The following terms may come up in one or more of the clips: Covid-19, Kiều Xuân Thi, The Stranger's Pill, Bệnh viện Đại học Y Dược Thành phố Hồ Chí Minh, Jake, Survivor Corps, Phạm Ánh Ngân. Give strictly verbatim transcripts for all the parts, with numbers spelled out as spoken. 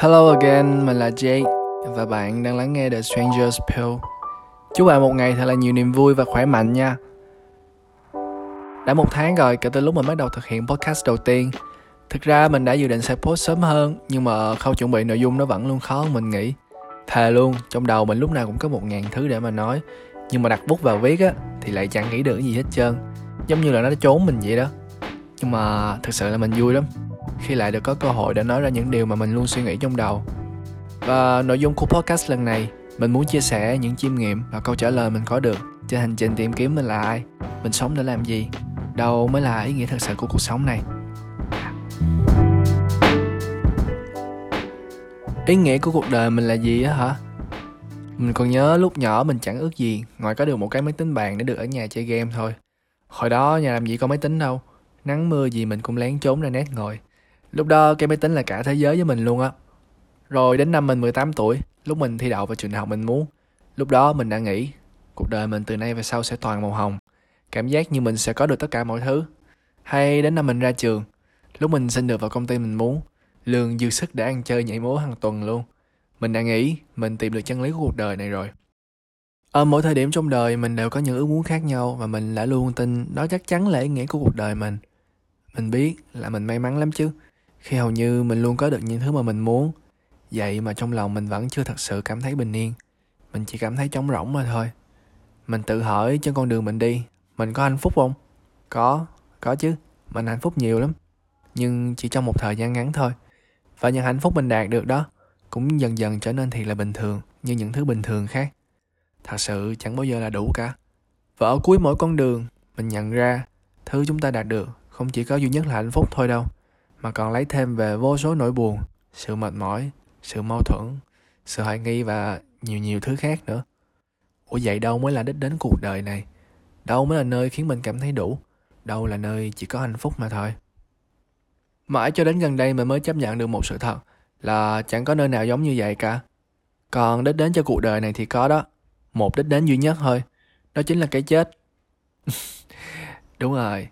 Hello again, mình là Jake và bạn đang lắng nghe The Stranger's Pill. Chúc bạn một ngày thật là nhiều niềm vui và khỏe mạnh nha. Đã một tháng rồi kể từ lúc mình bắt đầu thực hiện podcast đầu tiên. Thực ra mình đã dự định sẽ post sớm hơn, nhưng mà khâu chuẩn bị nội dung nó vẫn luôn khó hơn mình nghĩ. Thề luôn, trong đầu mình lúc nào cũng có một ngàn thứ để mà nói, nhưng mà đặt bút vào viết á thì lại chẳng nghĩ được gì hết trơn. Giống như là nó trốn mình vậy đó. Nhưng mà thực sự là mình vui lắm khi lại được có cơ hội để nói ra những điều mà mình luôn suy nghĩ trong đầu. Và nội dung của podcast lần này, mình muốn chia sẻ những chiêm nghiệm và câu trả lời mình có được trên hành trình tìm kiếm mình là ai, mình sống để làm gì, đâu mới là ý nghĩa thật sự của cuộc sống này. Ý nghĩa của cuộc đời mình là gì á hả? Mình còn nhớ lúc nhỏ mình chẳng ước gì ngoài có được một cái máy tính bàn để được ở nhà chơi game thôi. Hồi đó nhà làm gì có máy tính đâu, nắng mưa gì mình cũng lén trốn ra nét ngồi. Lúc đó cái máy tính là cả thế giới với mình luôn á. Rồi đến năm mình mười tám tuổi, lúc mình thi đậu vào trường học mình muốn, lúc đó mình đã nghĩ cuộc đời mình từ nay về sau sẽ toàn màu hồng, cảm giác như mình sẽ có được tất cả mọi thứ. Hay đến năm mình ra trường, lúc mình xin được vào công ty mình muốn, lương dư sức để ăn chơi nhảy múa hàng tuần luôn, mình đã nghĩ mình tìm được chân lý của cuộc đời này rồi. Ở mỗi thời điểm trong đời mình đều có những ước muốn khác nhau, và mình đã luôn tin đó chắc chắn là ý nghĩa của cuộc đời mình. Mình biết là mình may mắn lắm chứ, khi hầu như mình luôn có được những thứ mà mình muốn. Vậy mà trong lòng mình vẫn chưa thật sự cảm thấy bình yên, mình chỉ cảm thấy trống rỗng mà thôi. Mình tự hỏi trên con đường mình đi, mình có hạnh phúc không? Có, có chứ, mình hạnh phúc nhiều lắm, nhưng chỉ trong một thời gian ngắn thôi. Và những hạnh phúc mình đạt được đó cũng dần dần trở nên thiệt là bình thường như những thứ bình thường khác. Thật sự chẳng bao giờ là đủ cả. Và ở cuối mỗi con đường, mình nhận ra thứ chúng ta đạt được không chỉ có duy nhất là hạnh phúc thôi đâu, mà còn lấy thêm về vô số nỗi buồn, sự mệt mỏi, sự mâu thuẫn, sự hoài nghi và nhiều nhiều thứ khác nữa. Ủa vậy đâu mới là đích đến cuộc đời này? Đâu mới là nơi khiến mình cảm thấy đủ? Đâu là nơi chỉ có hạnh phúc mà thôi? Mãi cho đến gần đây mình mới chấp nhận được một sự thật là chẳng có nơi nào giống như vậy cả. Còn đích đến cho cuộc đời này thì có đó, một đích đến duy nhất thôi, đó chính là cái chết. Đúng rồi,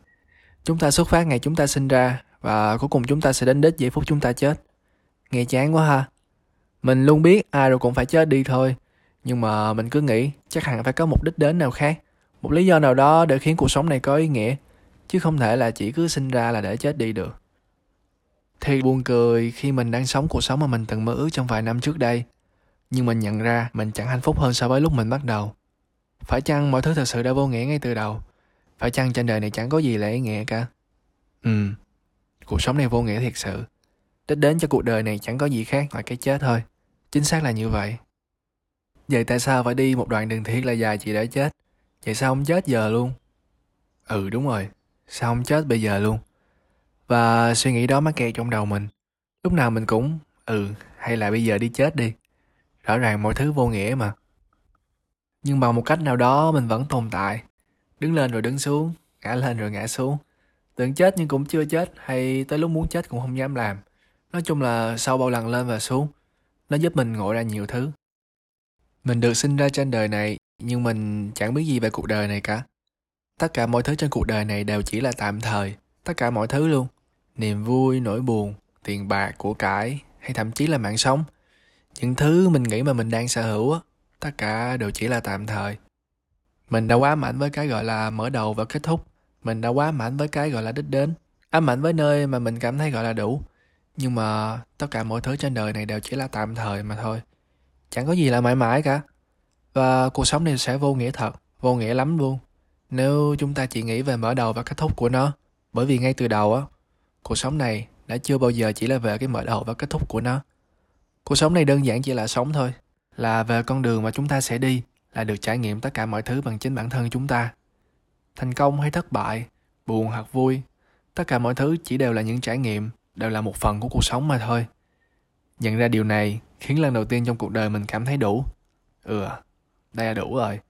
chúng ta xuất phát ngày chúng ta sinh ra, và cuối cùng chúng ta sẽ đến đích giây phút chúng ta chết. Nghe chán quá ha. Mình luôn biết ai rồi cũng phải chết đi thôi, nhưng mà mình cứ nghĩ chắc hẳn phải có một đích đến nào khác, một lý do nào đó để khiến cuộc sống này có ý nghĩa, chứ không thể là chỉ cứ sinh ra là để chết đi được. Thì buồn cười khi mình đang sống cuộc sống mà mình từng mơ ước trong vài năm trước đây, nhưng mình nhận ra mình chẳng hạnh phúc hơn so với lúc mình bắt đầu. Phải chăng mọi thứ thật sự đã vô nghĩa ngay từ đầu? Phải chăng trên đời này chẳng có gì là ý nghĩa cả? Ừ, cuộc sống này vô nghĩa thiệt sự. Đích đến cho cuộc đời này chẳng có gì khác ngoài cái chết thôi. Chính xác là như vậy. Vậy tại sao phải đi một đoạn đường thiệt là dài chỉ để chết? Vậy sao không chết giờ luôn? Ừ đúng rồi, sao không chết bây giờ luôn? Và suy nghĩ đó mắc kẹt trong đầu mình. Lúc nào mình cũng ừ, hay là bây giờ đi chết đi. Rõ ràng mọi thứ vô nghĩa mà. Nhưng bằng một cách nào đó mình vẫn tồn tại. Đứng lên rồi đứng xuống, ngã lên rồi ngã xuống. Tưởng chết nhưng cũng chưa chết, hay tới lúc muốn chết cũng không dám làm. Nói chung là sau bao lần lên và xuống, nó giúp mình ngộ ra nhiều thứ. Mình được sinh ra trên đời này, nhưng mình chẳng biết gì về cuộc đời này cả. Tất cả mọi thứ trên cuộc đời này đều chỉ là tạm thời. Tất cả mọi thứ luôn. Niềm vui, nỗi buồn, tiền bạc, của cải, hay thậm chí là mạng sống. Những thứ mình nghĩ mà mình đang sở hữu á, tất cả đều chỉ là tạm thời. Mình đã quá ám ảnh với cái gọi là mở đầu và kết thúc. Mình đã quá ám ảnh với cái gọi là đích đến, ám ảnh với nơi mà mình cảm thấy gọi là đủ. Nhưng mà tất cả mọi thứ trên đời này đều chỉ là tạm thời mà thôi. Chẳng có gì là mãi mãi cả. Và cuộc sống này sẽ vô nghĩa thật, vô nghĩa lắm luôn, nếu chúng ta chỉ nghĩ về mở đầu và kết thúc của nó. Bởi vì ngay từ đầu á, cuộc sống này đã chưa bao giờ chỉ là về cái mở đầu và kết thúc của nó. Cuộc sống này đơn giản chỉ là sống thôi, là về con đường mà chúng ta sẽ đi, là được trải nghiệm tất cả mọi thứ bằng chính bản thân chúng ta. Thành công hay thất bại, buồn hoặc vui, tất cả mọi thứ chỉ đều là những trải nghiệm, đều là một phần của cuộc sống mà thôi. Nhận ra điều này khiến lần đầu tiên trong cuộc đời mình cảm thấy đủ. Ừ, đây là đủ rồi.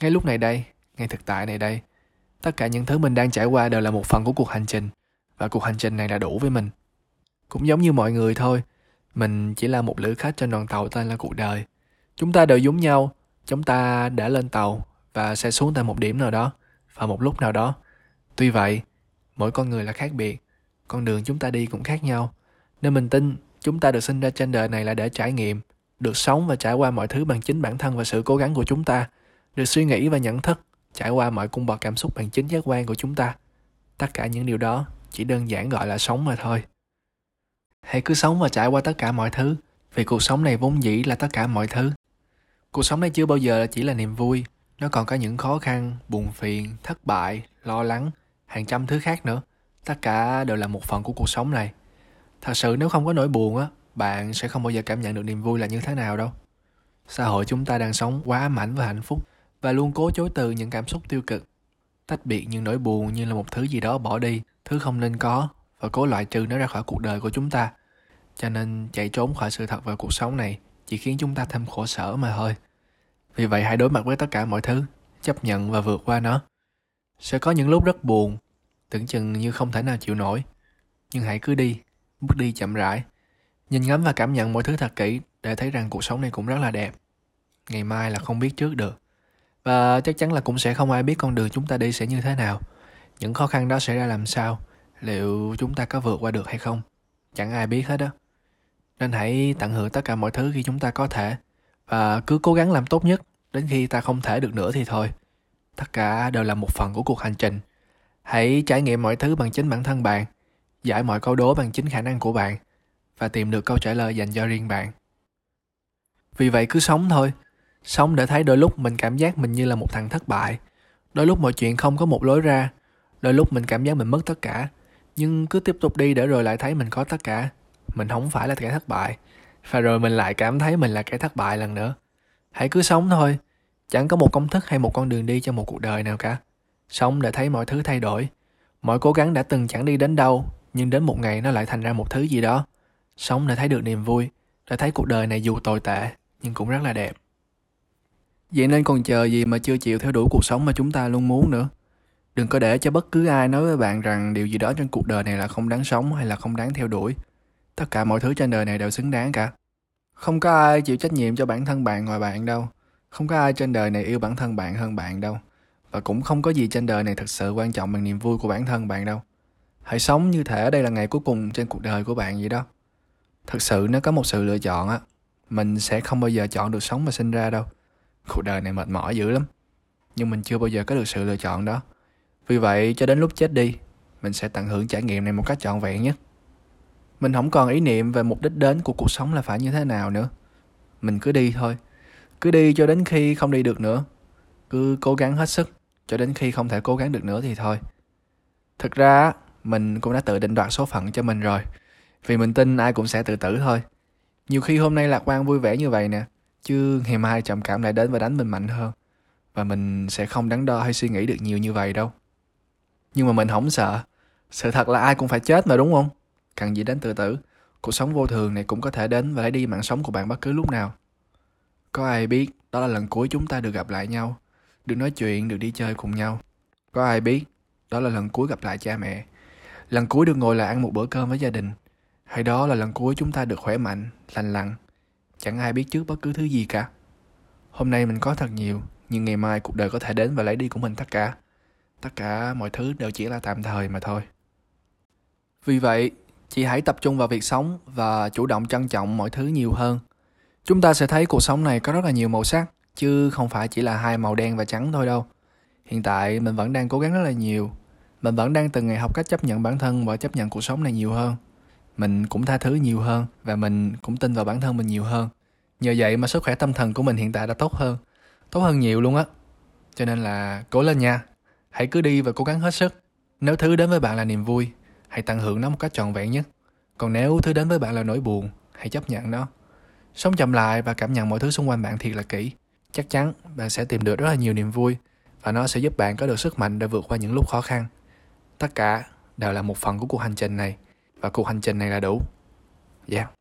Ngay lúc này đây, ngay thực tại này đây, tất cả những thứ mình đang trải qua đều là một phần của cuộc hành trình, và cuộc hành trình này đã đủ với mình. Cũng giống như mọi người thôi, mình chỉ là một lữ khách trên đoàn tàu tên là cuộc đời. Chúng ta đều giống nhau, chúng ta đã lên tàu và sẽ xuống tại một điểm nào đó vào một lúc nào đó. Tuy vậy, mỗi con người là khác biệt, con đường chúng ta đi cũng khác nhau, nên mình tin Chúng ta được sinh ra trên đời này là để trải nghiệm, được sống và trải qua mọi thứ bằng chính bản thân và sự cố gắng của chúng ta, được suy nghĩ và nhận thức, trải qua mọi cung bậc cảm xúc bằng chính giác quan của chúng ta. Tất cả những điều đó chỉ đơn giản gọi là sống mà thôi. Hãy cứ sống và trải qua tất cả mọi thứ, vì cuộc sống này vốn dĩ là tất cả mọi thứ. Cuộc sống này chưa bao giờ chỉ là niềm vui, nó còn có những khó khăn, buồn phiền, thất bại, lo lắng, hàng trăm thứ khác nữa. Tất cả đều là một phần của cuộc sống này. Thật sự nếu không có nỗi buồn á, bạn sẽ không bao giờ cảm nhận được niềm vui là như thế nào đâu. Xã hội chúng ta đang sống quá ám ảnh và hạnh phúc, và luôn cố chối từ những cảm xúc tiêu cực, tách biệt những nỗi buồn như là một thứ gì đó bỏ đi, thứ không nên có, và cố loại trừ nó ra khỏi cuộc đời của chúng ta. Cho nên chạy trốn khỏi sự thật về cuộc sống này chỉ khiến chúng ta thêm khổ sở mà thôi. Vì vậy hãy đối mặt với tất cả mọi thứ, chấp nhận và vượt qua nó. Sẽ có những lúc rất buồn, tưởng chừng như không thể nào chịu nổi, nhưng hãy cứ đi, bước đi chậm rãi, nhìn ngắm và cảm nhận mọi thứ thật kỹ để thấy rằng cuộc sống này cũng rất là đẹp. Ngày mai là không biết trước được, và chắc chắn là cũng sẽ không ai biết con đường chúng ta đi sẽ như thế nào, những khó khăn đó sẽ ra làm sao, liệu chúng ta có vượt qua được hay không, chẳng ai biết hết đó. Nên hãy tận hưởng tất cả mọi thứ khi chúng ta có thể, và cứ cố gắng làm tốt nhất đến khi ta không thể được nữa thì thôi. Tất cả đều là một phần của cuộc hành trình. Hãy trải nghiệm mọi thứ bằng chính bản thân bạn, giải mọi câu đố bằng chính khả năng của bạn, và tìm được câu trả lời dành cho riêng bạn. Vì vậy cứ sống thôi. Sống để thấy đôi lúc mình cảm giác mình như là một thằng thất bại, đôi lúc mọi chuyện không có một lối ra, đôi lúc mình cảm giác mình mất tất cả, nhưng cứ tiếp tục đi để rồi lại thấy mình có tất cả. Mình không phải là kẻ thất bại, và rồi mình lại cảm thấy mình là kẻ thất bại lần nữa. Hãy cứ sống thôi. Chẳng có một công thức hay một con đường đi cho một cuộc đời nào cả. Sống để thấy mọi thứ thay đổi. Mọi cố gắng đã từng chẳng đi đến đâu, nhưng đến một ngày nó lại thành ra một thứ gì đó. Sống để thấy được niềm vui, để thấy cuộc đời này dù tồi tệ nhưng cũng rất là đẹp. Vậy nên còn chờ gì mà chưa chịu theo đuổi cuộc sống mà chúng ta luôn muốn nữa. Đừng có để cho bất cứ ai nói với bạn rằng điều gì đó trên cuộc đời này là không đáng sống hay là không đáng theo đuổi. Tất cả mọi thứ trên đời này đều xứng đáng cả. Không có ai chịu trách nhiệm cho bản thân bạn ngoài bạn đâu. Không có ai trên đời này yêu bản thân bạn hơn bạn đâu. Và cũng không có gì trên đời này thật sự quan trọng bằng niềm vui của bản thân bạn đâu. Hãy sống như thể đây là ngày cuối cùng trên cuộc đời của bạn vậy đó. Thật sự nếu có một sự lựa chọn á, mình sẽ không bao giờ chọn được sống mà sinh ra đâu. Cuộc đời này mệt mỏi dữ lắm. Nhưng mình chưa bao giờ có được sự lựa chọn đó. Vì vậy cho đến lúc chết đi, mình sẽ tận hưởng trải nghiệm này một cách trọn vẹn nhất. Mình không còn ý niệm về mục đích đến của cuộc sống là phải như thế nào nữa. Mình cứ đi thôi. Cứ đi cho đến khi không đi được nữa. Cứ cố gắng hết sức cho đến khi không thể cố gắng được nữa thì thôi. Thực ra mình cũng đã tự định đoạt số phận cho mình rồi. Vì mình tin ai cũng sẽ tự tử thôi. Nhiều khi hôm nay lạc quan vui vẻ như vậy nè, chứ ngày mai trầm cảm lại đến và đánh mình mạnh hơn. Và mình sẽ không đắn đo hay suy nghĩ được nhiều như vậy đâu. Nhưng mà mình không sợ. Sự thật là ai cũng phải chết mà, đúng không? Cần gì đến tự tử. Cuộc sống vô thường này cũng có thể đến và lấy đi mạng sống của bạn bất cứ lúc nào. Có ai biết đó là lần cuối chúng ta được gặp lại nhau, được nói chuyện, được đi chơi cùng nhau. Có ai biết đó là lần cuối gặp lại cha mẹ, lần cuối được ngồi lại ăn một bữa cơm với gia đình, hay đó là lần cuối chúng ta được khỏe mạnh, lành lặn. Chẳng ai biết trước bất cứ thứ gì cả. Hôm nay mình có thật nhiều, nhưng ngày mai cuộc đời có thể đến và lấy đi của mình tất cả. Tất cả mọi thứ đều chỉ là tạm thời mà thôi. Vì vậy chị hãy tập trung vào việc sống và chủ động trân trọng mọi thứ nhiều hơn. Chúng ta sẽ thấy cuộc sống này có rất là nhiều màu sắc, chứ không phải chỉ là hai màu đen và trắng thôi đâu. Hiện tại mình vẫn đang cố gắng rất là nhiều. Mình vẫn đang từng ngày học cách chấp nhận bản thân và chấp nhận cuộc sống này nhiều hơn. Mình cũng tha thứ nhiều hơn và mình cũng tin vào bản thân mình nhiều hơn. Nhờ vậy mà sức khỏe tâm thần của mình hiện tại đã tốt hơn. Tốt hơn nhiều luôn á. Cho nên là cố lên nha. Hãy cứ đi và cố gắng hết sức. Nếu thứ đến với bạn là niềm vui, hãy tận hưởng nó một cách trọn vẹn nhất. Còn nếu thứ đến với bạn là nỗi buồn, hãy chấp nhận nó. Sống chậm lại và cảm nhận mọi thứ xung quanh bạn thiệt là kỹ. Chắc chắn bạn sẽ tìm được rất là nhiều niềm vui, và nó sẽ giúp bạn có được sức mạnh để vượt qua những lúc khó khăn. Tất cả đều là một phần của cuộc hành trình này, và cuộc hành trình này là đủ. Yeah.